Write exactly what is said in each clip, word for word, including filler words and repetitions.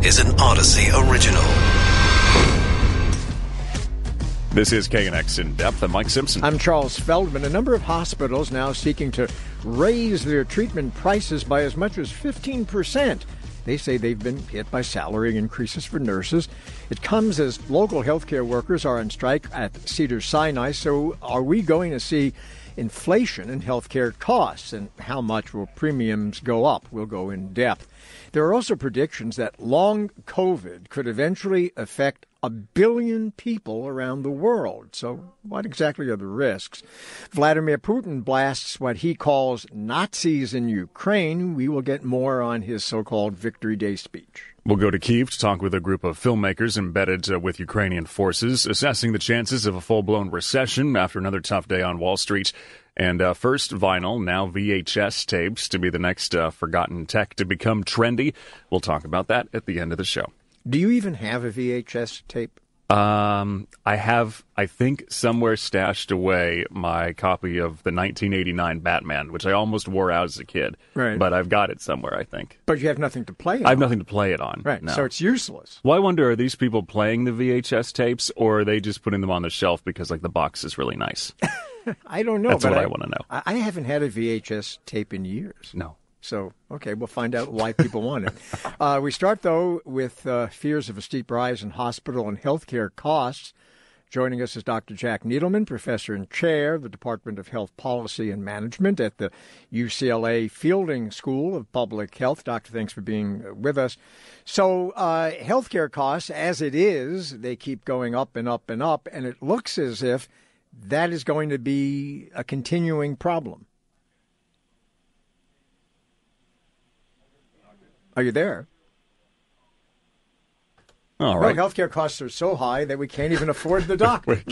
This is an Odyssey original. This is K N X In Depth. I'm Mike Simpson. I'm Charles Feldman. A number of hospitals now seeking to raise their treatment prices by as much as fifteen percent. They say they've been hit by salary increases for nurses. It comes as local healthcare workers are on strike at Cedars-Sinai. So are we going to see inflation in healthcare costs? And how much will premiums go up? We'll go in depth. There are also predictions that long COVID could eventually affect a billion people around the world. So what exactly are the risks? Vladimir Putin blasts what he calls Nazis in Ukraine. We will get more on his so-called Victory Day speech. We'll go to Kyiv to talk with a group of filmmakers embedded uh, with Ukrainian forces, assessing the chances of a full-blown recession after another tough day on Wall Street. And uh, first vinyl, now V H S tapes, to be the next uh, forgotten tech to become trendy. We'll talk about that at the end of the show. Do you even have a V H S tape? Um, I have, I think, somewhere stashed away my copy of the nineteen eighty-nine Batman, which I almost wore out as a kid. Right. But I've got it somewhere, I think. But you have nothing to play it on. I have nothing to play it on. Right. No. So it's useless. Well, I wonder, are these people playing the V H S tapes, or are they just putting them on the shelf because, like, the box is really nice? I don't know. That's but what I, I want to know. I haven't had a V H S tape in years. No. So, okay, we'll find out why people want it. Uh, we start, though, with uh, fears of a steep rise in hospital and healthcare costs. Joining us is Doctor Jack Needleman, professor and chair of the Department of Health Policy and Management at the U C L A Fielding School of Public Health. Doctor, thanks for being with us. So uh, healthcare costs, as it is, they keep going up and up and up, and it looks as if that is going to be a continuing problem. Are you there? All right. Well, healthcare costs are so high that we can't even afford the doctor.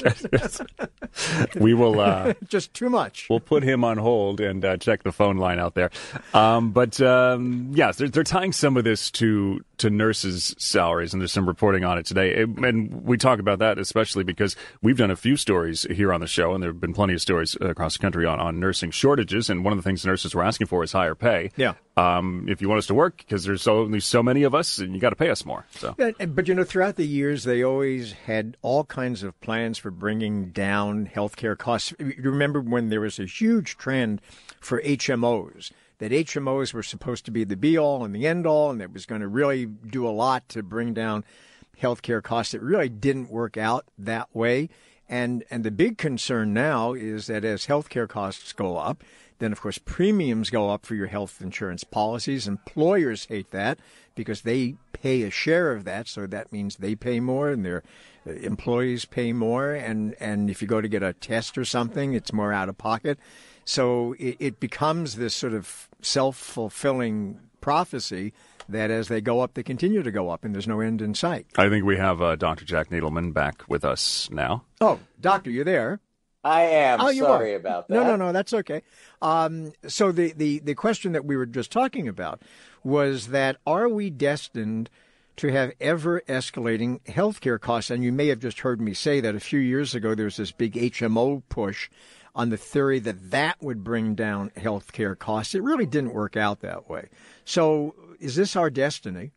We will uh, just too much. We'll put him on hold and uh, check the phone line out there. Um, but um, yes, they're, they're tying some of this to to nurses' salaries, and there's some reporting on it today. It, and we talk about that especially because we've done a few stories here on the show, and there have been plenty of stories across the country on, on nursing shortages. And one of the things nurses were asking for is higher pay. Yeah. Um, if you want us to work, because there's only so many of us, and you got to pay us more. So, yeah, but you know, throughout the years, they always had all kinds of plans for bringing down healthcare costs. You remember when there was a huge trend for H M Os, that H M Os were supposed to be the be-all and the end-all, and that was going to really do a lot to bring down healthcare costs. It really didn't work out that way, and and the big concern now is that as healthcare costs go up, then, of course, premiums go up for your health insurance policies. Employers hate that because they pay a share of that, so that means they pay more and their employees pay more. And, and if you go to get a test or something, it's more out of pocket. So it, it becomes this sort of self-fulfilling prophecy that as they go up, they continue to go up, and there's no end in sight. I think we have uh, Doctor Jack Needleman back with us now. Oh, doctor, you there? I am oh, sorry are. about that. No, no, no, that's okay. Um, so the, the, the question that we were just talking about was that are we destined to have ever-escalating healthcare costs? And you may have just heard me say that a few years ago there was this big H M O push on the theory that that would bring down healthcare costs. It really didn't work out that way. So is this our destiny?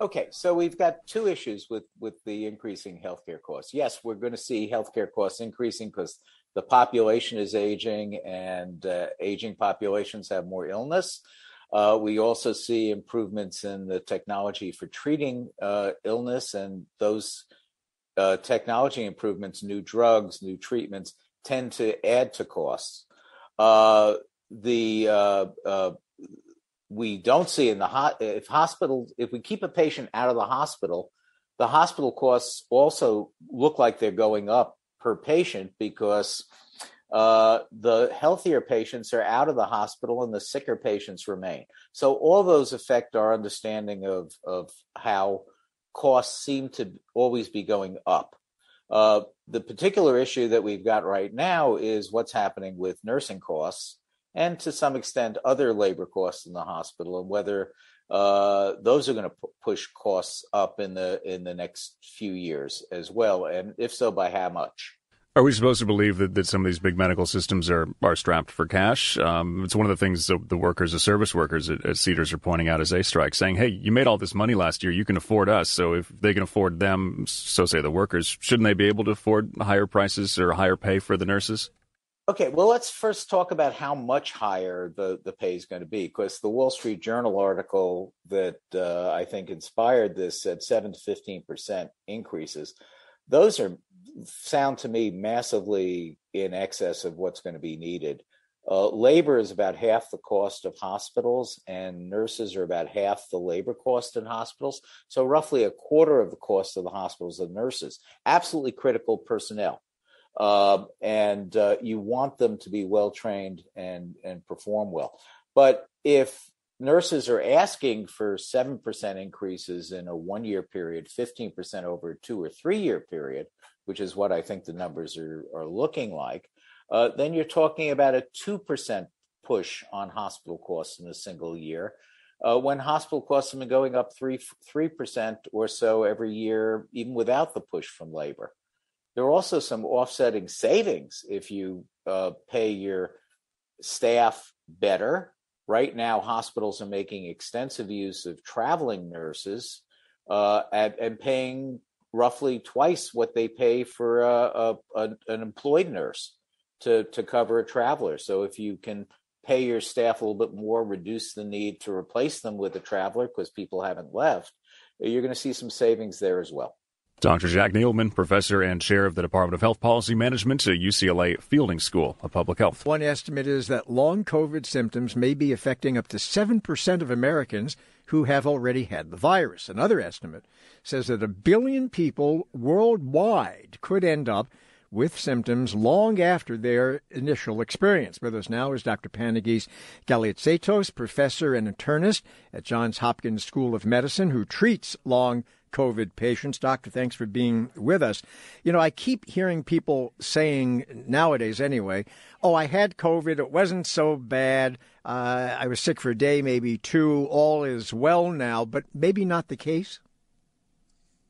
Okay, so we've got two issues with, with the increasing healthcare costs. Yes, we're going to see healthcare costs increasing because the population is aging, and uh, aging populations have more illness. Uh, we also see improvements in the technology for treating uh, illness, and those uh, technology improvements, new drugs, new treatments, tend to add to costs. Uh, the uh, uh, We don't see in the ho- if hospital if we keep a patient out of the hospital, the hospital costs also look like they're going up per patient because uh, the healthier patients are out of the hospital and the sicker patients remain. So all those affect our understanding of of how costs seem to always be going up. Uh, the particular issue that we've got right now is what's happening with nursing costs, and to some extent other labor costs in the hospital, and whether uh, those are going to p- push costs up in the in the next few years as well, and if so, by how much? Are we supposed to believe that, that some of these big medical systems are, are strapped for cash? Um, it's one of the things the, the workers, the service workers at, at Cedars are pointing out as they strike, saying, hey, you made all this money last year. You can afford us. So if they can afford them, so say the workers, shouldn't they be able to afford higher prices or higher pay for the nurses? Okay, well, let's first talk about how much higher the, the pay is going to be, because the Wall Street Journal article that uh, I think inspired this said seven to fifteen percent increases. Those are sound to me massively in excess of what's going to be needed. Uh, labor is about half the cost of hospitals, and nurses are about half the labor cost in hospitals. So roughly a quarter of the cost of the hospitals are nurses, absolutely critical personnel. Uh, and uh, you want them to be well-trained and, and perform well. But if nurses are asking for seven percent increases in a one-year period, fifteen percent over a two- or three-year period, which is what I think the numbers are, are looking like, uh, then you're talking about a two percent push on hospital costs in a single year, uh, when hospital costs have been going up three, three percent or so every year, even without the push from labor. There are also some offsetting savings if you uh, pay your staff better. Right now, hospitals are making extensive use of traveling nurses uh, and, and paying roughly twice what they pay for a, a, a, an employed nurse to, to cover a traveler. So if you can pay your staff a little bit more, reduce the need to replace them with a traveler because people haven't left, you're going to see some savings there as well. Doctor Jack Needleman, professor and chair of the Department of Health Policy Management at U C L A Fielding School of Public Health. One estimate is that long COVID symptoms may be affecting up to seven percent of Americans who have already had the virus. Another estimate says that a billion people worldwide could end up with symptoms long after their initial experience. With us now is Doctor Panagis Galiatsatos, professor and internist at Johns Hopkins School of Medicine, who treats long COVID patients. Doctor, thanks for being with us. You know, I keep hearing people saying nowadays anyway, oh, I had COVID. It wasn't so bad. Uh, I was sick for a day, maybe two. All is well now, but maybe not the case.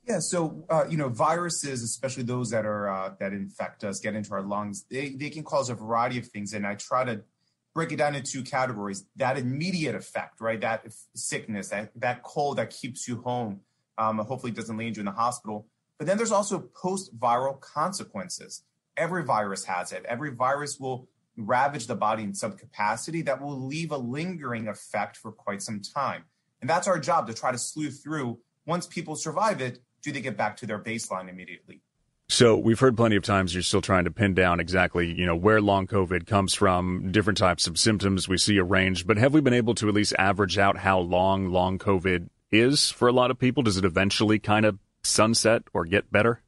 Yeah. So, uh, you know, viruses, especially those that are uh, that infect us, get into our lungs, they, they can cause a variety of things. And I try to break it down into two categories. That immediate effect, right? That sickness, that, that cold that keeps you home. Um, hopefully doesn't land you in the hospital. But then there's also post-viral consequences. Every virus has it. Every virus will ravage the body in some capacity that will leave a lingering effect for quite some time. And that's our job, to try to slew through. Once people survive it, do they get back to their baseline immediately? So we've heard plenty of times you're still trying to pin down exactly, you know, where long COVID comes from, different types of symptoms. We see a range. But have we been able to at least average out how long long COVID is for a lot of people? Does it eventually kind of sunset or get better?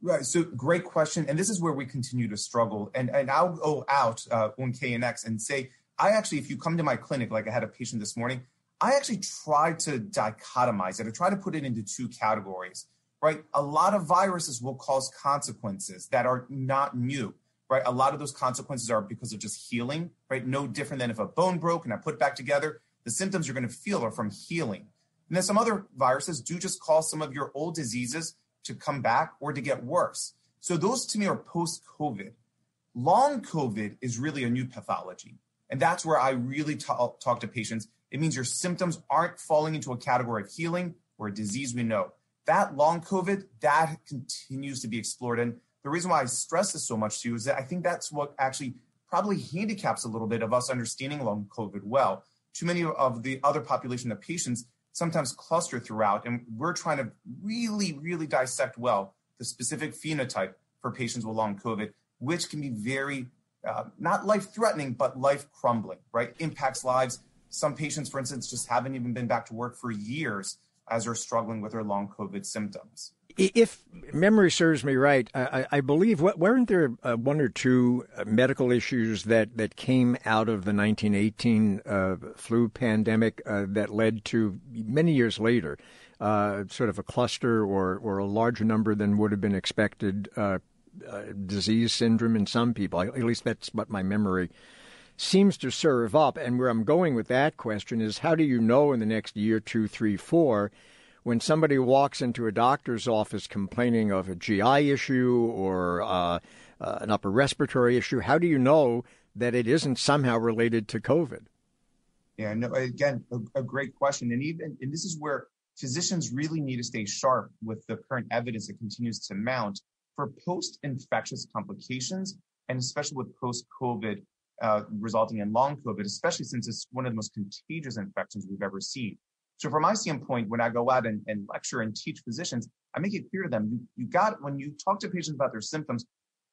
Right. So great question. And this is where we continue to struggle. And and I'll go out uh, on K N X and say, I actually, if you come to my clinic, like I had a patient this morning, I actually tried to dichotomize it. I tried to put it into two categories, right? A lot of viruses will cause consequences that are not new, right? A lot of those consequences are because of just healing, right? No different than if a bone broke and I put it back together, the symptoms you're going to feel are from healing. And then some other viruses do just cause some of your old diseases to come back or to get worse. So those to me are post-COVID. Long COVID is really a new pathology. And that's where I really t- talk to patients. It means your symptoms aren't falling into a category of healing or a disease we know. That long COVID, that continues to be explored. And the reason why I stress this so much to you is that I think that's what actually probably handicaps a little bit of us understanding long COVID well. Too many of the other population of patients sometimes cluster throughout, and we're trying to really, really dissect well the specific phenotype for patients with long COVID, which can be very, uh, not life-threatening, but life-crumbling, right? Impacts lives. Some patients, for instance, just haven't even been back to work for years as they're struggling with their long COVID symptoms. If memory serves me right, I, I believe, weren't there one or two medical issues that, that came out of the nineteen eighteen uh, flu pandemic uh, that led to, many years later, uh, sort of a cluster or, or a larger number than would have been expected uh, uh, disease syndrome in some people? At least that's what my memory seems to serve up. And where I'm going with that question is, how do you know in the next year, two, three, four, when somebody walks into a doctor's office complaining of a G I issue or uh, uh, an upper respiratory issue, how do you know that it isn't somehow related to COVID? Yeah, no, again, a, a great question. And even and this is where physicians really need to stay sharp with the current evidence that continues to mount for post-infectious complications, and especially with post-COVID uh, resulting in long COVID, especially since it's one of the most contagious infections we've ever seen. So from my standpoint, when I go out and, and lecture and teach physicians, I make it clear to them, you, you got, when you talk to patients about their symptoms,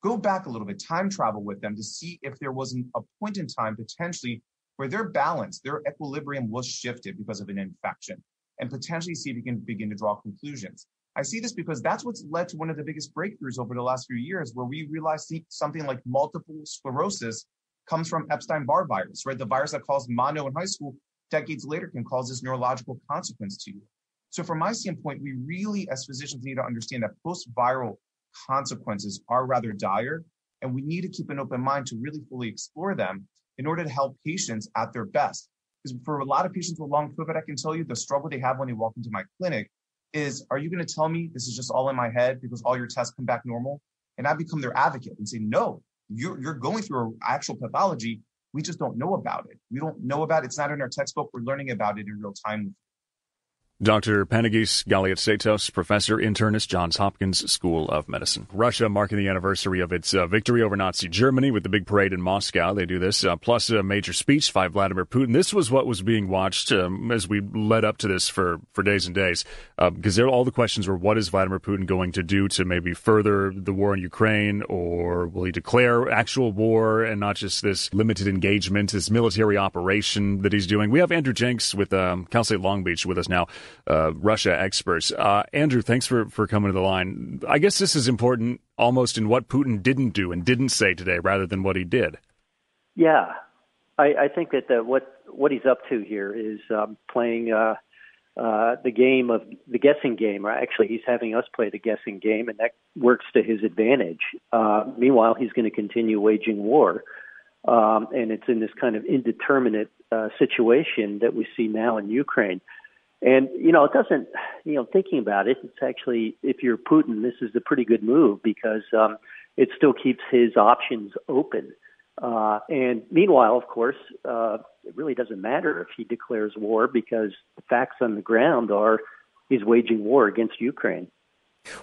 go back a little bit, time travel with them to see if there was an, a point in time potentially where their balance, their equilibrium was shifted because of an infection, and potentially see if you can begin to draw conclusions. I see this because that's what's led to one of the biggest breakthroughs over the last few years, where we realized something like multiple sclerosis comes from Epstein-Barr virus, right? The virus that caused mono in high school decades later can cause this neurological consequence to you. So from my standpoint, we really, as physicians, need to understand that post-viral consequences are rather dire, and we need to keep an open mind to really fully explore them in order to help patients at their best. Because for a lot of patients with long COVID, I can tell you the struggle they have when they walk into my clinic is, are you going to tell me this is just all in my head because all your tests come back normal? And I become their advocate and say, no, you're, you're going through an actual pathology. We just don't know about it. We don't know about it. It's not in our textbook. We're learning about it in real time. Doctor Panagis Galiatsatos, professor internist, Johns Hopkins School of Medicine. Russia marking the anniversary of its uh, victory over Nazi Germany with the big parade in Moscow. They do this, uh, plus a major speech by Vladimir Putin. This was what was being watched um, as we led up to this for, for days and days, because uh, all the questions were, what is Vladimir Putin going to do to maybe further the war in Ukraine, or will he declare actual war and not just this limited engagement, this military operation that he's doing? We have Andrew Jenks with um, Cal State Long Beach with us now. Uh, Russia experts. Uh, Andrew, thanks for, for coming to the line. I guess this is important almost in what Putin didn't do and didn't say today rather than what he did. Yeah, I, I think that the, what, what he's up to here is um, playing uh, uh, the game of the guessing game. Right? Actually, he's having us play the guessing game, and that works to his advantage. Uh, meanwhile, he's going to continue waging war. Um, and it's in this kind of indeterminate uh, situation that we see now in Ukraine. And, you know, it doesn't, you know, thinking about it, it's actually, if you're Putin, this is a pretty good move because um, it still keeps his options open. Uh, and meanwhile, of course, uh, it really doesn't matter if he declares war because the facts on the ground are he's waging war against Ukraine.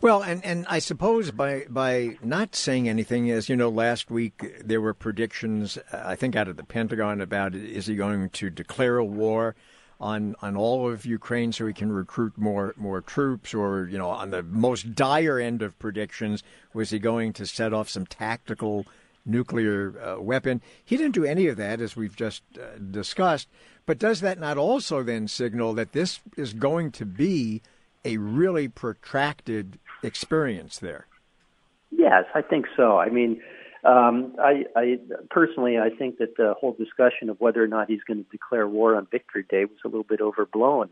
Well, and, and I suppose by by not saying anything, as you know, last week there were predictions, I think, out of the Pentagon about, is he going to declare a war on on all of Ukraine so we can recruit more more troops, or, you know, on the most dire end of predictions, was he going to set off some tactical nuclear uh, weapon? He didn't do any of that, as we've just uh, discussed. But does that not also then signal that this is going to be a really protracted experience there? Yes, I think so. I mean, Um, I, I personally, I think that the whole discussion of whether or not he's going to declare war on Victory Day was a little bit overblown,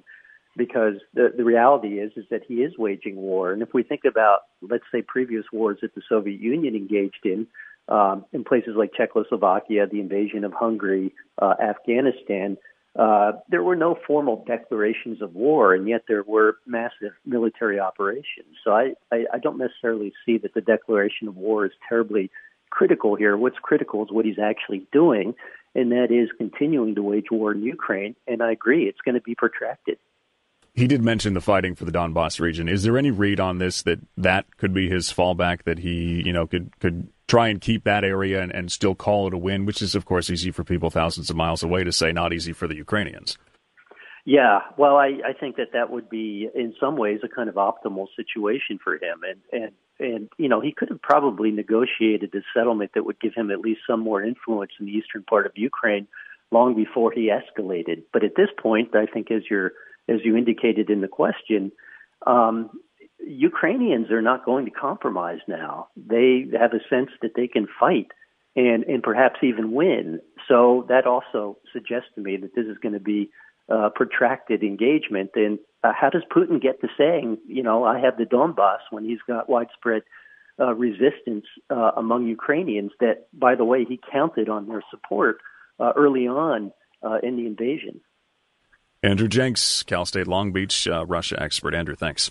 because the, the reality is is that he is waging war. And if we think about, let's say, previous wars that the Soviet Union engaged in, um, in places like Czechoslovakia, the invasion of Hungary, uh, Afghanistan, uh, there were no formal declarations of war, and yet there were massive military operations. So I, I, I don't necessarily see that the declaration of war is terribly critical here. What's critical is what he's actually doing, and that is continuing to wage war in Ukraine. And I agree, it's going to be protracted. He did mention the fighting for the Donbas region. Is there any read on this that that could be his fallback, that he, you know, could could try and keep that area and, and still call it a win, which is, of course, easy for people thousands of miles away to say, not easy for the Ukrainians? Yeah, well, I, I think that that would be, in some ways, a kind of optimal situation for him. And, and, and, you know, he could have probably negotiated a settlement that would give him at least some more influence in the eastern part of Ukraine long before he escalated. But at this point, I think, as you're, as you indicated in the question, um, Ukrainians are not going to compromise now. They have a sense that they can fight and, and perhaps even win. So that also suggests to me that this is going to be Uh, protracted engagement. And uh, how does Putin get to saying, you know, I have the Donbas, when he's got widespread uh, resistance uh, among Ukrainians that, by the way, he counted on their support uh, early on uh, in the invasion? Andrew Jenks, Cal State Long Beach, uh, Russia expert. Andrew, thanks.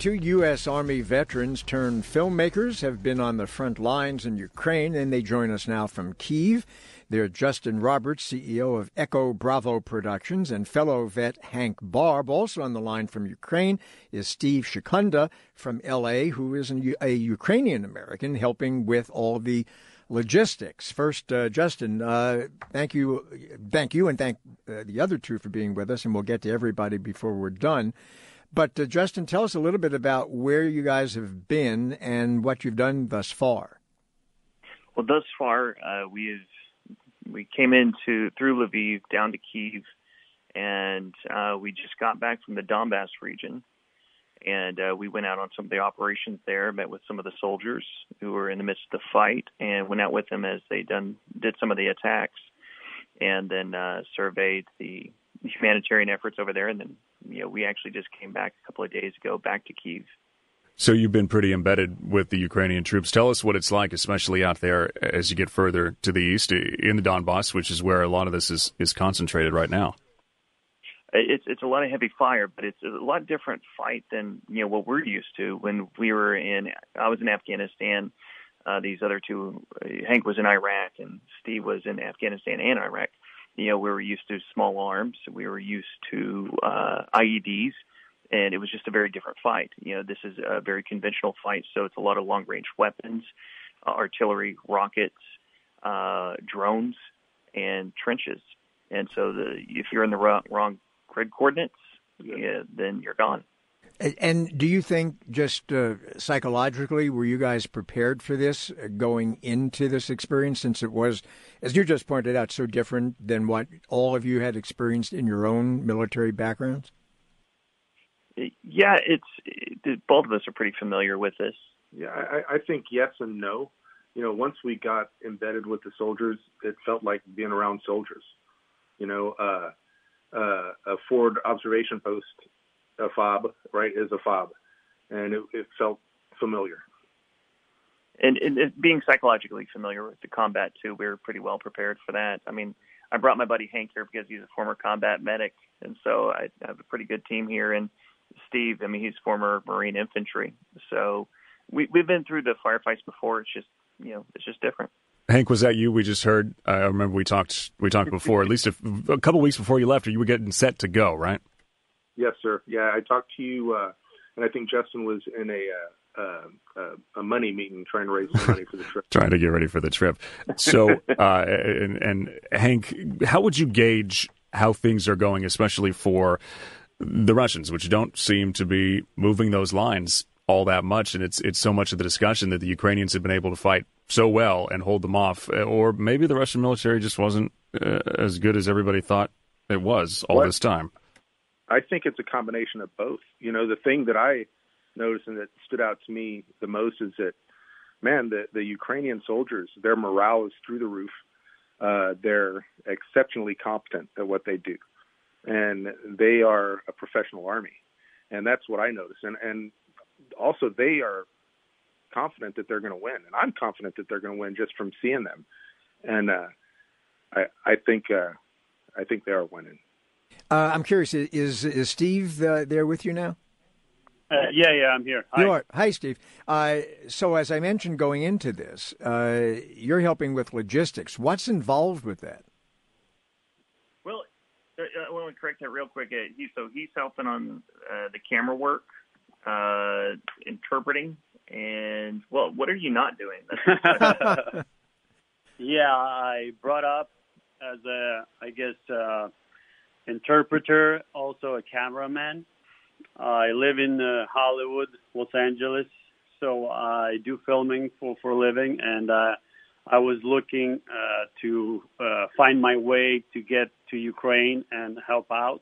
Two U S. Army veterans turned filmmakers have been on the front lines in Ukraine, and they join us now from Kyiv. They're Justin Roberts, C E O of Echo Bravo Productions, and fellow vet Hank Barb. Also on the line from Ukraine is Steve Secunda from L A, who is an, a Ukrainian-American helping with all the logistics. First, uh, Justin, uh, thank you, thank you, and thank uh, the other two for being with us, and we'll get to everybody before we're done. But, uh, Justin, tell us a little bit about where you guys have been and what you've done thus far. Well, thus far, uh, we've, we came into through Lviv, down to Kyiv, and uh, we just got back from the Donbas region. And uh, we went out on some of the operations there, met with some of the soldiers who were in the midst of the fight, and went out with them as they done did some of the attacks, and then uh, surveyed the humanitarian efforts over there, and then you know, we actually just came back a couple of days ago, back to Kyiv. So you've been pretty embedded with the Ukrainian troops. Tell us what it's like, especially out there as you get further to the east in the Donbas, which is where a lot of this is, is concentrated right now. It's it's a lot of heavy fire, but it's a lot different fight than you know what we're used to. When we were in, I was in Afghanistan. Uh, these other two, Hank was in Iraq, and Steve was in Afghanistan and Iraq. You know, we were used to small arms. We were used to uh, I E Ds, and it was just a very different fight. You know, this is a very conventional fight, so it's a lot of long-range weapons, uh, artillery, rockets, uh, drones, and trenches. And so the, if you're in the wrong, wrong grid coordinates, yeah, then you're gone. And do you think just uh, psychologically, were you guys prepared for this going into this experience, since it was, as you just pointed out, so different than what all of you had experienced in your own military backgrounds? Yeah, it's it, both of us are pretty familiar with this. Yeah, I, I think yes and no. You know, once we got embedded with the soldiers, it felt like being around soldiers. You know, uh, uh, a forward observation post, a fob, right, is a fob. And it, it felt familiar. And, and it, being psychologically familiar with the combat, too, we were pretty well prepared for that. I mean, I brought my buddy Hank here because he's a former combat medic, and so I have a pretty good team here. And Steve, I mean, he's former Marine infantry. So we, we've been through the firefights before. It's just, you know, it's just different. Hank, was that you? We just heard, I remember we talked we talked before, at least a, a couple weeks before you left, or you were getting set to go, right? Yes, sir. Yeah, I talked to you, uh, and I think Justin was in a uh, uh, a money meeting trying to raise some money for the trip. Trying to get ready for the trip. So, uh, and, and Hank, how would you gauge how things are going, especially for the Russians, which don't seem to be moving those lines all that much? And it's it's so much of the discussion that the Ukrainians have been able to fight so well and hold them off, or maybe the Russian military just wasn't uh, as good as everybody thought it was all what? this time. I think it's a combination of both. You know, the thing that I noticed and that stood out to me the most is that, man, the, the Ukrainian soldiers, their morale is through the roof. Uh, they're exceptionally competent at what they do. And they are a professional army. And that's what I noticed. And, and also they are confident that they're going to win. And I'm confident that they're going to win just from seeing them. And uh, I, I think uh, I think they are winning. Uh, I'm curious, is is Steve uh, there with you now? Uh, yeah, yeah, I'm here. Hi. You are. Hi, Steve. Uh, so as I mentioned going into this, uh, you're helping with logistics. What's involved with that? Well, I want to correct that real quick. So he's helping on uh, the camera work, uh, interpreting, and, well, what are you not doing? Yeah, I brought up as a, I guess, uh, interpreter, also a cameraman. Uh, I live in uh, Hollywood, Los Angeles, so I do filming for, for a living, and uh, I was looking uh, to uh, find my way to get to Ukraine and help out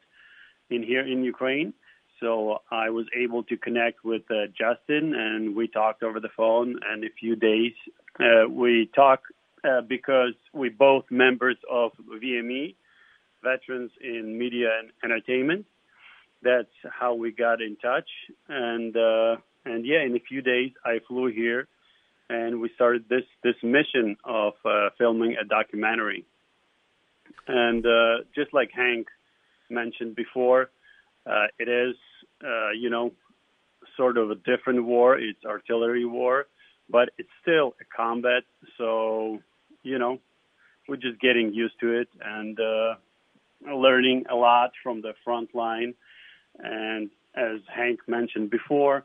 in here in Ukraine. So I was able to connect with uh, Justin, and we talked over the phone, and a few days uh, we talked uh, because we're both members of V M E, Veterans in Media and Entertainment. That's how we got in touch. And, uh, and yeah, in a few days, I flew here, and we started this, this mission of uh, filming a documentary. And uh, just like Hank mentioned before, uh, it is, uh, you know, sort of a different war. It's artillery war, but it's still a combat. So, you know, we're just getting used to it and uh, learning a lot from the front line. And as Hank mentioned before,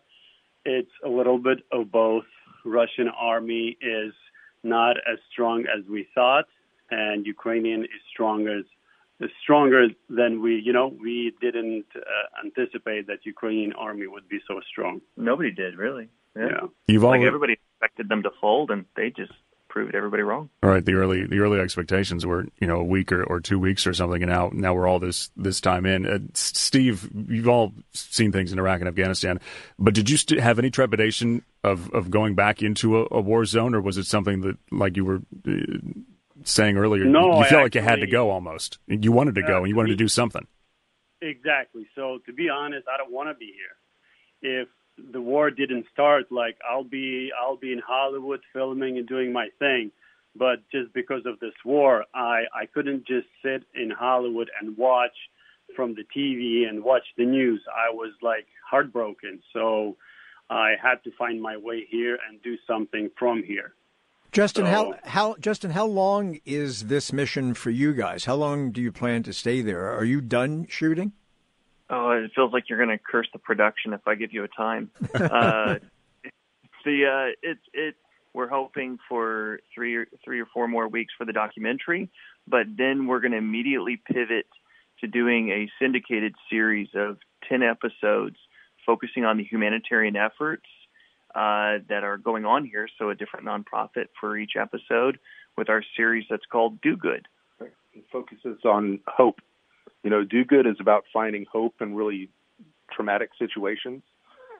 it's a little bit of both. Russian army is not as strong as we thought, and Ukrainian is stronger, is stronger than we, you know, we didn't uh, anticipate that Ukrainian army would be so strong. Nobody did, really. Yeah. yeah. You've like always... everybody expected them to fold, and they just proved everybody wrong. All right, the early the early expectations were, you know, a week or, or two weeks or something, and now now we're all this this time in. Uh, Steve, you've all seen things in Iraq and Afghanistan, but did you st- have any trepidation of, of going back into a, a war zone, or was it something that, like you were uh, saying earlier, no, you, you felt like you had to go almost? You wanted to go, uh, and you wanted to, be, to do something. Exactly. So, to be honest, I don't want to be here. If the war didn't start, like I'll be I'll be in Hollywood filming and doing my thing, but just because of this war, I, I couldn't just sit in Hollywood and watch from the T V and watch the news. I was like heartbroken, so I had to find my way here and do something from here. Justin, so, how how Justin, how long is this mission for you guys? How long do you plan to stay there? Are you done shooting? Oh, it feels like you're going to curse the production if I give you a time. uh, the uh, it it we're hoping for three or, three or four more weeks for the documentary, but then we're going to immediately pivot to doing a syndicated series of ten episodes focusing on the humanitarian efforts uh, that are going on here. So a different nonprofit for each episode with our series that's called Do Good. It focuses on hope. You know, Do Good is about finding hope in really traumatic situations.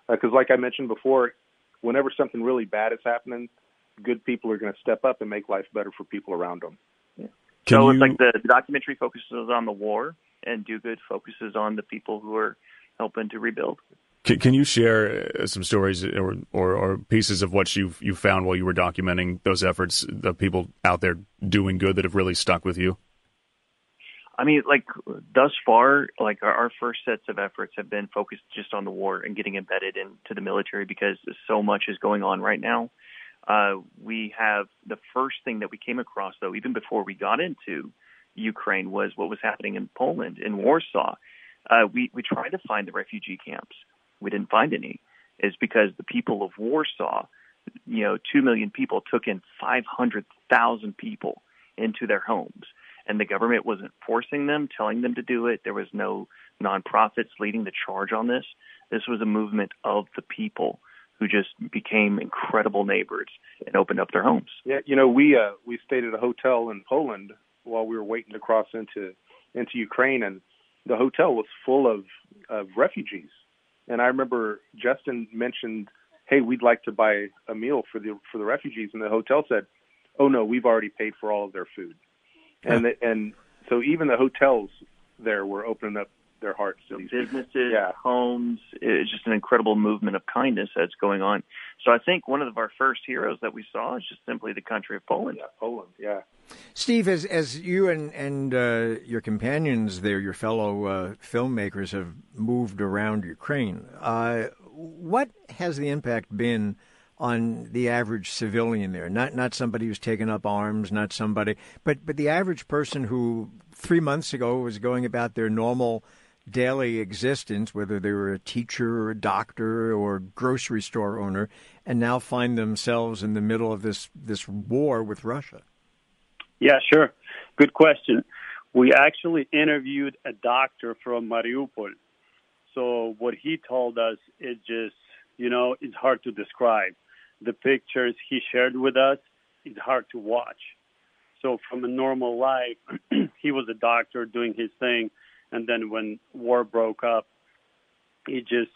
Because uh, like I mentioned before, whenever something really bad is happening, good people are going to step up and make life better for people around them. Yeah. So you... it's like the, the documentary focuses on the war, and Do Good focuses on the people who are helping to rebuild. Can, can you share some stories or, or, or pieces of what you've, you found while you were documenting those efforts, the people out there doing good that have really stuck with you? I mean, like, thus far, like, our, our first sets of efforts have been focused just on the war and getting embedded into the military because so much is going on right now. Uh, we have the first thing that we came across, though, even before we got into Ukraine, was what was happening in Poland, in Warsaw. Uh, we, we tried to find the refugee camps. We didn't find any. It's because the people of Warsaw, you know, two million people took in five hundred thousand people into their homes. And the government wasn't forcing them, telling them to do it. There was no nonprofits leading the charge on this. This was a movement of the people who just became incredible neighbors and opened up their homes. Yeah, you know, we uh, we stayed at a hotel in Poland while we were waiting to cross into into Ukraine, and the hotel was full of, of refugees. And I remember Justin mentioned, "Hey, we'd like to buy a meal for the for the refugees," and the hotel said, "Oh no, we've already paid for all of their food." And the, and so even the hotels there were opening up their hearts to these businesses, yeah. homes. It's just an incredible movement of kindness that's going on. So I think one of our first heroes that we saw is just simply the country of Poland. Yeah, Poland, yeah. Steve, as as you and and uh, your companions there, your fellow uh, filmmakers, have moved around Ukraine, uh, what has the impact been on the average civilian there, not not somebody who's taken up arms, not somebody, but but the average person who three months ago was going about their normal daily existence, whether they were a teacher or a doctor or grocery store owner, and now find themselves in the middle of this, this war with Russia? Yeah, sure. Good question. We actually interviewed a doctor from Mariupol. So what he told us, it just, you know, it's hard to describe. The pictures he shared with us, it's hard to watch. So from a normal life, he was a doctor doing his thing. And then when war broke up, he just,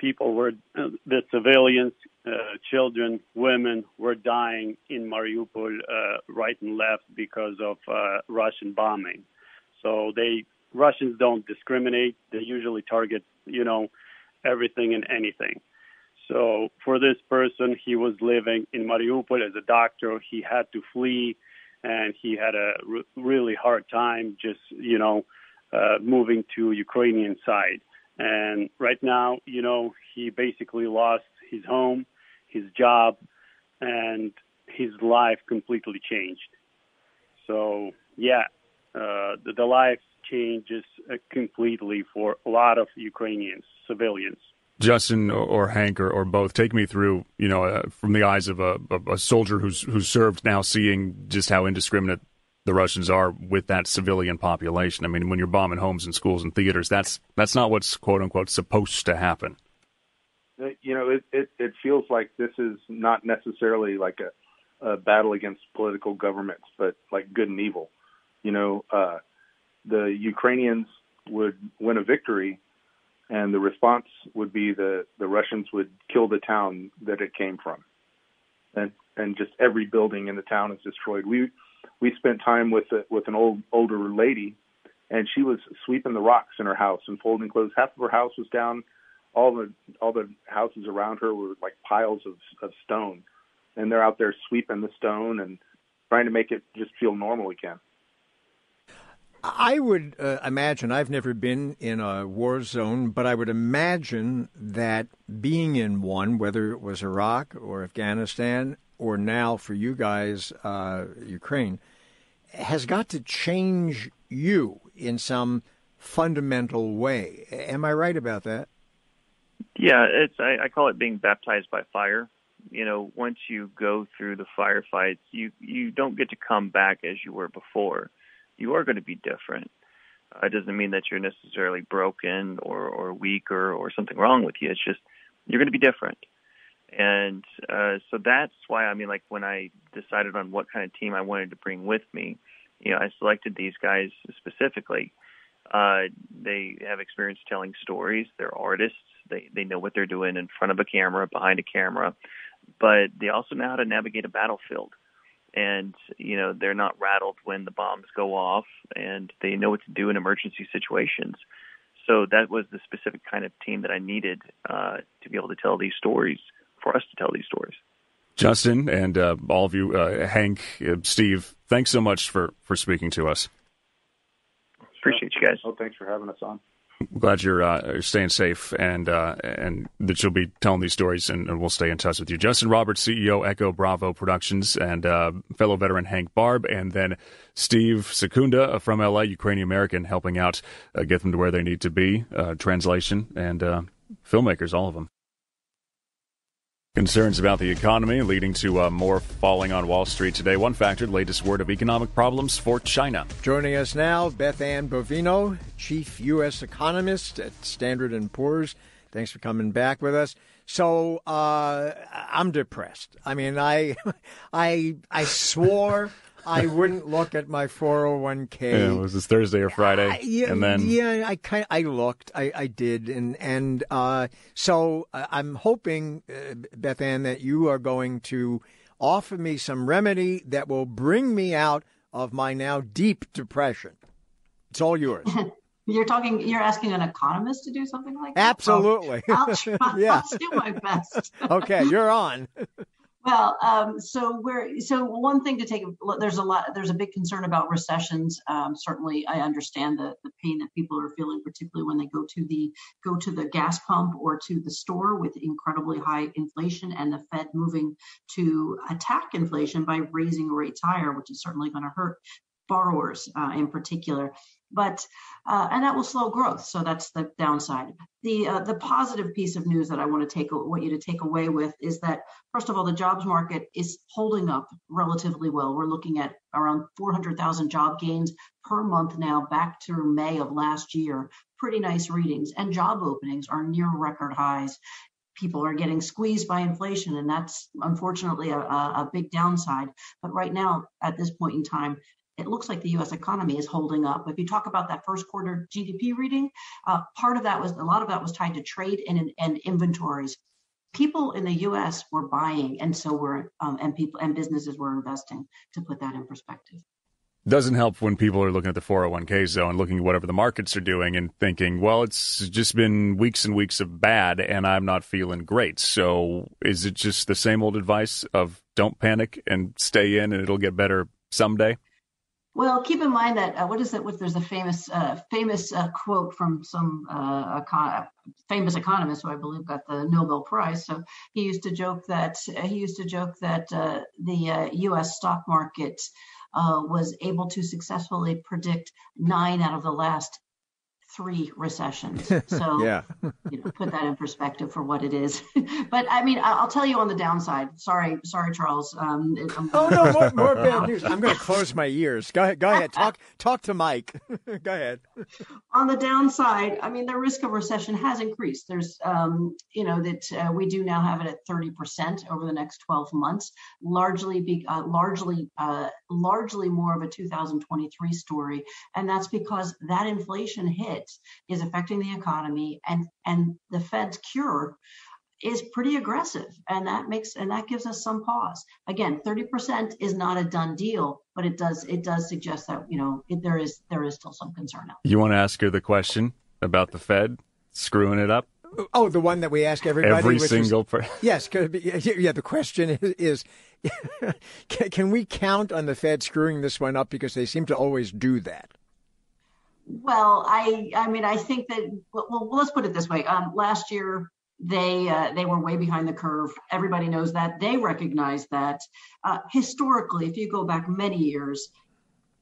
people were, uh, the civilians, uh, children, women were dying in Mariupol uh, right and left because of uh, Russian bombing. So they, Russians don't discriminate. They usually target, you know, everything and anything. So for this person, he was living in Mariupol as a doctor. He had to flee and he had a re- really hard time just, you know, uh, moving to Ukrainian side. And right now, you know, he basically lost his home, his job, and his life completely changed. So, yeah, uh, the, the life changes uh, completely for a lot of Ukrainians, civilians. Justin or, or Hank or, or both, take me through, you know, uh, from the eyes of a, of a soldier who's who's served now, seeing just how indiscriminate the Russians are with that civilian population. I mean, when you're bombing homes and schools and theaters, that's that's not what's, quote unquote, supposed to happen. You know, it, it, it feels like this is not necessarily like a, a battle against political governments, but like good and evil. You know, uh, the Ukrainians would win a victory, and the response would be the, the Russians would kill the town that it came from. And and just every building in the town is destroyed. We we spent time with a, with an old older lady, and she was sweeping the rocks in her house and folding clothes. Half of her house was down. All the all the houses around her were like piles of, of stone. And they're out there sweeping the stone and trying to make it just feel normal again. I would uh, imagine, I've never been in a war zone, but I would imagine that being in one, whether it was Iraq or Afghanistan or now for you guys, uh, Ukraine, has got to change you in some fundamental way. Am I right about that? Yeah, it's I, I call it being baptized by fire. You know, once you go through the firefights, you, you don't get to come back as you were before. You are going to be different. Uh, it doesn't mean that you're necessarily broken or, or weak or, or something wrong with you. It's just you're going to be different. And uh, so that's why, I mean, like when I decided on what kind of team I wanted to bring with me, you know, I selected these guys specifically. Uh, they have experience telling stories. They're artists. They, they know what they're doing in front of a camera, behind a camera. But they also know how to navigate a battlefield. And, you know, they're not rattled when the bombs go off, and they know what to do in emergency situations. So that was the specific kind of team that I needed uh, to be able to tell these stories, for us to tell these stories. Justin and uh, all of you, uh, Hank, uh, Steve, thanks so much for, for speaking to us. Appreciate you guys. Oh, thanks for having us on. Glad you're, uh, you're staying safe and uh, and that you'll be telling these stories, and, and we'll stay in touch with you. Justin Roberts, C E O, Echo Bravo Productions, and uh, fellow veteran Hank Barb, and then Steve Secunda from L A, Ukrainian-American, helping out, uh, get them to where they need to be, uh, translation, and uh, filmmakers, all of them. Concerns about the economy leading to uh, more falling on Wall Street today. One factor, latest word of economic problems for China. Joining us now, Beth Ann Bovino, chief U S economist at Standard and Poor's. Thanks for coming back with us. So uh, I'm depressed. I mean, I I, I swore I wouldn't look at my four oh one k. Yeah, it was this Thursday or Friday, I, yeah, and then yeah, I kind I looked, I, I did, and and uh, so I'm hoping, uh, Beth Ann, that you are going to offer me some remedy that will bring me out of my now deep depression. It's all yours. You're talking. You're asking an economist to do something like that. Absolutely. So I'll try. Yeah. I'll do my best. Okay, you're on. Well, um, so we're so one thing to take. There's a lot. There's a big concern about recessions. Um, certainly, I understand the, the pain that people are feeling, particularly when they go to the go to the gas pump or to the store with incredibly high inflation, and the Fed moving to attack inflation by raising rates higher, which is certainly going to hurt borrowers uh, in particular. But uh, and that will slow growth. So that's the downside. The uh, the positive piece of news that I want to take want you to take away with is that, first of all, the jobs market is holding up relatively well. We're looking at around four hundred thousand job gains per month now, back through May of last year. Pretty nice readings, and job openings are near record highs. People are getting squeezed by inflation, and that's unfortunately a, a big downside. But right now, at this point in time, it looks like the U S economy is holding up. If you talk about that first quarter G D P reading, uh, part of that was a lot of that was tied to trade and, and inventories. People in the U S were buying, and so were um, and people and businesses were investing. To put that in perspective, doesn't help when people are looking at the four oh one k though and looking at whatever the markets are doing and thinking, well, it's just been weeks and weeks of bad, and I'm not feeling great. So is it just the same old advice of don't panic and stay in, and it'll get better someday? Well, keep in mind that uh, what is it? What, there's a famous, uh, famous uh, quote from some uh, econ- famous economist who I believe got the Nobel Prize. So he used to joke that uh, he used to joke that uh, the uh, U S stock market uh, was able to successfully predict nine out of the last three recessions. So yeah. You know, put that in perspective for what it is. But I mean, I'll tell you on the downside. Sorry, sorry, Charles. Um, oh no, more, more bad news. I'm going to close my ears. Go ahead, go ahead. Talk, talk to Mike. Go ahead. On the downside, I mean, the risk of recession has increased. There's, um, you know, that uh, we do now have it at thirty percent over the next twelve months. Largely, be, uh, largely, uh, largely more of a two thousand twenty-three story, and that's because that inflation hit. Is affecting the economy, and and the Fed's cure is pretty aggressive, and that makes and that gives us some pause. Again, thirty percent is not a done deal, but it does it does suggest that, you know, it, there is there is still some concern out there. You want to ask her the question about the Fed screwing it up? Oh, the one that we ask everybody. Every which single person. Yes. Yeah. The question is, is can, can we count on the Fed screwing this one up, because they seem to always do that? Well, I I mean, I think that, well, let's put it this way. Um, last year, they uh, they were way behind the curve. Everybody knows that. They recognize that. Uh, historically, if you go back many years,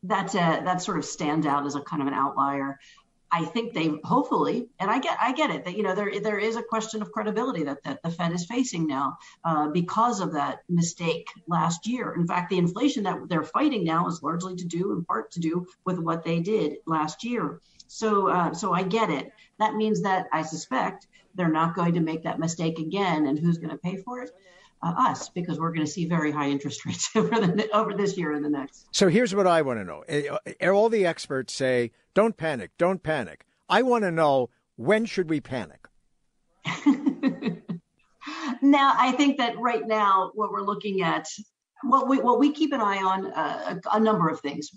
that's a, that sort of stands out as a kind of an outlier. I think they hopefully, and I get I get it, that, you know, there there is a question of credibility that, that the Fed is facing now uh, because of that mistake last year. In fact, the inflation that they're fighting now is largely to do, in part to do with what they did last year. So uh, so I get it. That means that I suspect they're not going to make that mistake again. And who's going to pay for it? Uh, us, because we're going to see very high interest rates over the, over this year and the next. So here's what I want to know. All the experts say, don't panic, don't panic. I want to know, when should we panic? Now, I think that right now, what we're looking at, what we, what we keep an eye on, uh, a, a number of things.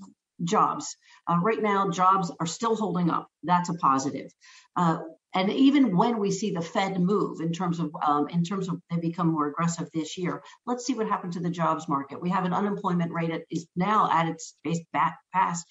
Jobs. Uh, right now, jobs are still holding up. That's a positive. Uh, And even when we see the Fed move in terms of um, in terms of they become more aggressive this year, let's see what happened to the jobs market. We have an unemployment rate that is now at its back past.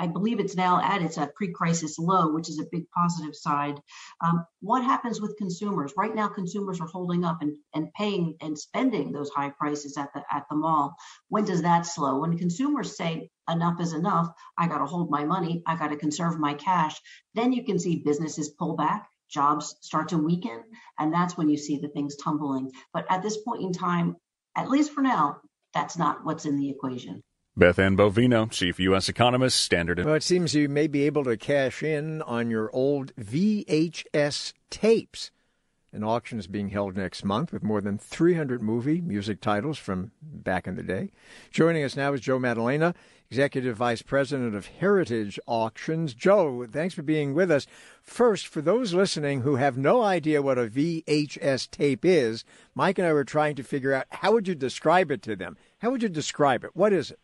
I believe it's now at its pre-crisis low, which is a big positive side. Um, what happens with consumers? Right now, consumers are holding up and, and paying and spending those high prices at the at the mall. When does that slow? When consumers say, enough is enough, I got to hold my money, I got to conserve my cash, then you can see businesses pull back, jobs start to weaken, and that's when you see the things tumbling. But at this point in time, at least for now, that's not what's in the equation. Beth Ann Bovino, Chief U S Economist, Standard and Poor's. Well, it seems you may be able to cash in on your old V H S tapes. An auction is being held next month with more than three hundred movie music titles from back in the day. Joining us now is Joe Maddalena, Executive Vice President of Heritage Auctions. Joe, thanks for being with us. First, for those listening who have no idea what a V H S tape is, Mike and I were trying to figure out, how would you describe it to them? How would you describe it? What is it?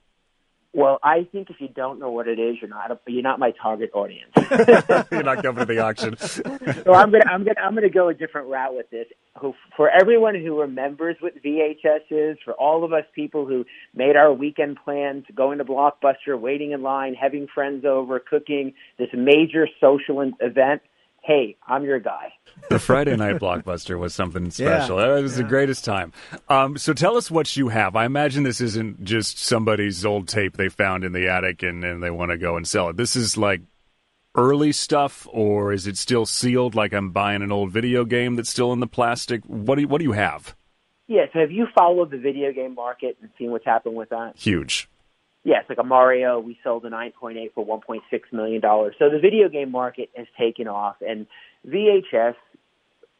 Well, I think if you don't know what it is, you're not a, you're not my target audience. You're not going to the auction. So I'm gonna I'm gonna I'm gonna go a different route with this. Who, for everyone who remembers what V H S is, for all of us people who made our weekend plans, going to Blockbuster, waiting in line, having friends over, cooking, this major social event. Hey, I'm your guy. The Friday night Blockbuster was something special. Yeah, it was yeah. the greatest time. Um, so tell us what you have. I imagine this isn't just somebody's old tape they found in the attic and, and they want to go and sell it. This is like early stuff, or is it still sealed, like I'm buying an old video game that's still in the plastic? What do you, what do you have? Yeah, so have you followed the video game market and seen what's happened with that? Huge. Yeah, it's like a Mario. We sold a nine point eight for one point six million dollars. So the video game market has taken off, and V H S,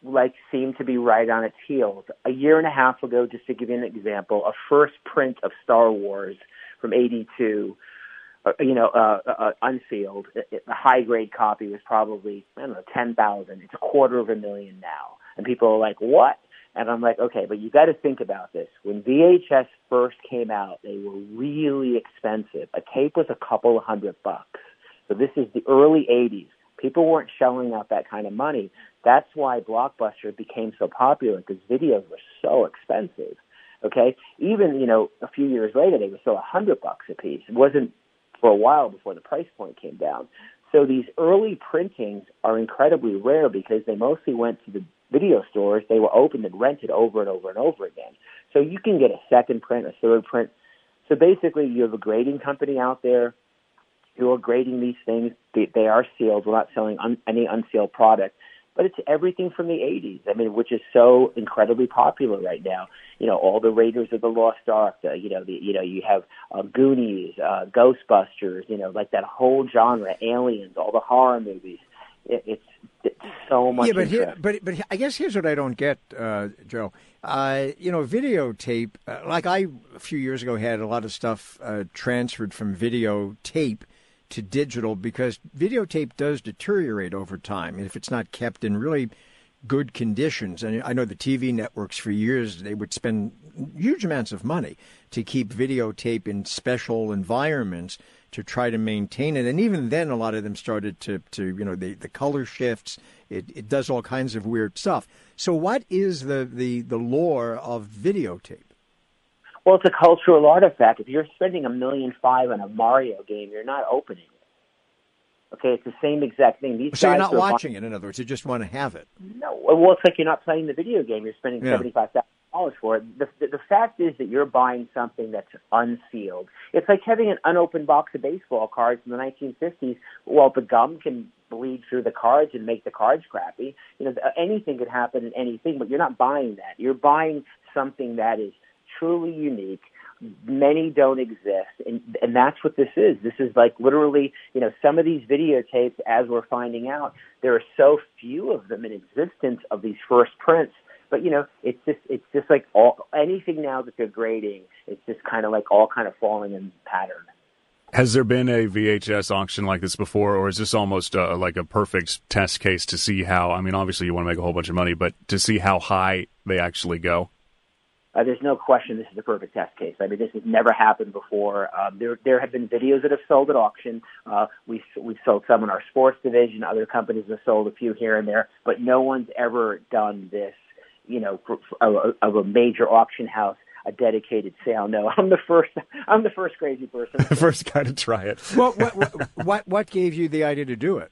like, seemed to be right on its heels. A year and a half ago, just to give you an example, a first print of Star Wars from eighty-two, you know, uh, uh, unsealed, the high-grade copy was probably, I don't know, ten thousand. It's a quarter of a million now. And people are like, what? And I'm like, okay, but you got to think about this. When V H S first came out, they were really expensive. A tape was a couple of hundred bucks. So this is the early eighties. People weren't shelling out that kind of money. That's why Blockbuster became so popular, because videos were so expensive. Okay, even, you know, a few years later, they were still a hundred bucks a piece. It wasn't for a while before the price point came down. So these early printings are incredibly rare because they mostly went to the video stores. They were opened and rented over and over and over again. So you can get a second print, a third print. So basically, you have a grading company out there who are grading these things. They, they are sealed. We're not selling un, any unsealed product. But it's everything from the eighties, I mean, which is so incredibly popular right now. You know, all the Raiders of the Lost Ark, the, you know, the, you know, you have uh, Goonies, uh, Ghostbusters, you know, like that whole genre, Aliens, all the horror movies. It, it's, it's so much. Yeah, but here, but but I guess here's what I don't get, uh, Joe. Uh, you know, videotape, uh, like I a few years ago had a lot of stuff uh, transferred from videotape to digital, because videotape does deteriorate over time if it's not kept in really good conditions. And I know the T V networks for years, they would spend huge amounts of money to keep videotape in special environments to try to maintain it. And even then, a lot of them started to, to you know, the, the color shifts. It, it does all kinds of weird stuff. So what is the, the, the lore of videotape? Well, it's a cultural artifact. If you're spending a million five on a Mario game, you're not opening it. Okay, it's the same exact thing. These so guys you're not watching buying... it, in other words. You just want to have it. No, well, it's like you're not playing the video game. You're spending yeah. seventy-five thousand dollars for it. The, the, the fact is that you're buying something that's unsealed. It's like having an unopened box of baseball cards from the nineteen fifties. Well, the gum can bleed through the cards and make the cards crappy. You know, anything could happen in anything, but you're not buying that. You're buying something that is truly unique. Many don't exist, and and that's what this is. This is like literally, you know, some of these videotapes, as we're finding out, there are so few of them in existence of these first prints. But you know, it's just it's just like all anything now that they're grading, it's just kind of like all kind of falling in pattern. Has there been a V H S auction like this before, or is this almost uh, like a perfect test case to see how? I mean, obviously you want to make a whole bunch of money, but to see how high they actually go. Uh, there's no question this is a perfect test case. I mean, this has never happened before. Uh, there there have been videos that have sold at auction. Uh, we've, we've sold some in our sports division. Other companies have sold a few here and there. But no one's ever done this, you know, for, for, of a major auction house, a dedicated sale. No, I'm the first I'm the first crazy person. The first guy to try it. Well, what, what, what, what gave you the idea to do it?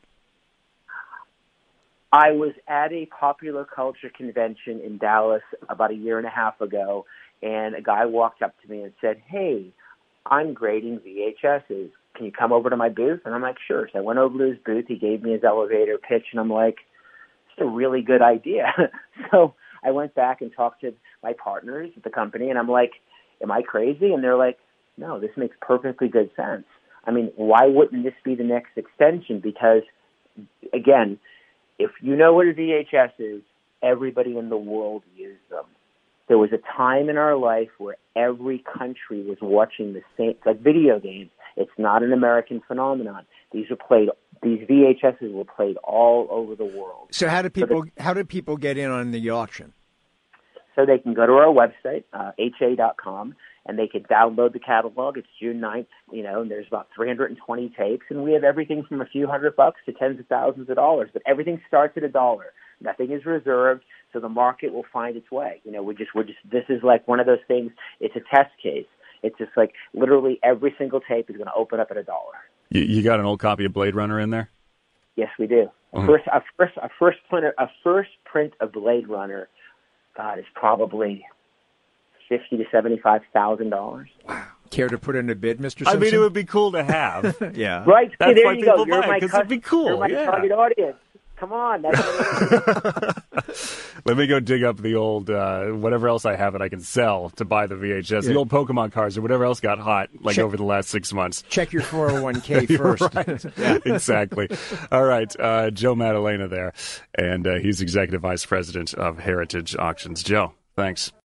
I was at a popular culture convention in Dallas about a year and a half ago, and a guy walked up to me and said, "Hey, I'm grading V H Ses. Can you come over to my booth?" And I'm like, "Sure." So I went over to his booth. He gave me his elevator pitch, and I'm like, "It's a really good idea." So I went back and talked to my partners at the company, and I'm like, "Am I crazy?" And they're like, "No, this makes perfectly good sense. I mean, why wouldn't this be the next extension?" Because, again, if you know what a V H S is, everybody in the world used them. There was a time in our life where every country was watching the same, like video games. It's not an American phenomenon. These were played. These V H Ses were played all over the world. So how do people? So the, how do people get in on the auction? So they can go to our website, uh, H A dot com, and they can download the catalog. It's June ninth, you know, and there's about three hundred twenty tapes, and we have everything from a few hundred bucks to tens of thousands of dollars, but everything starts at a dollar. Nothing is reserved, so the market will find its way. You know, we're just, we're just, this is like one of those things, it's a test case. It's just like literally every single tape is going to open up at a dollar. You, you got an old copy of Blade Runner in there? Yes, we do. Mm. First, a first, a first print, a first print of Blade Runner, God, is probably fifty to seventy-five thousand dollars. Wow! Care to put in a bid, Mister Simpson? I mean, it would be cool to have. Yeah, right. That's hey, there you go. You're my, cus- it'd be cool. You're my yeah. target audience. Come on. That's Let me go dig up the old uh, whatever else I have that I can sell to buy the V H S, yeah. the old Pokemon cards or whatever else got hot like check, over the last six months. Check your four oh one k first. Right. Yeah. Exactly. All right. Uh, Joe Maddalena there, and uh, he's Executive Vice President of Heritage Auctions. Joe, thanks.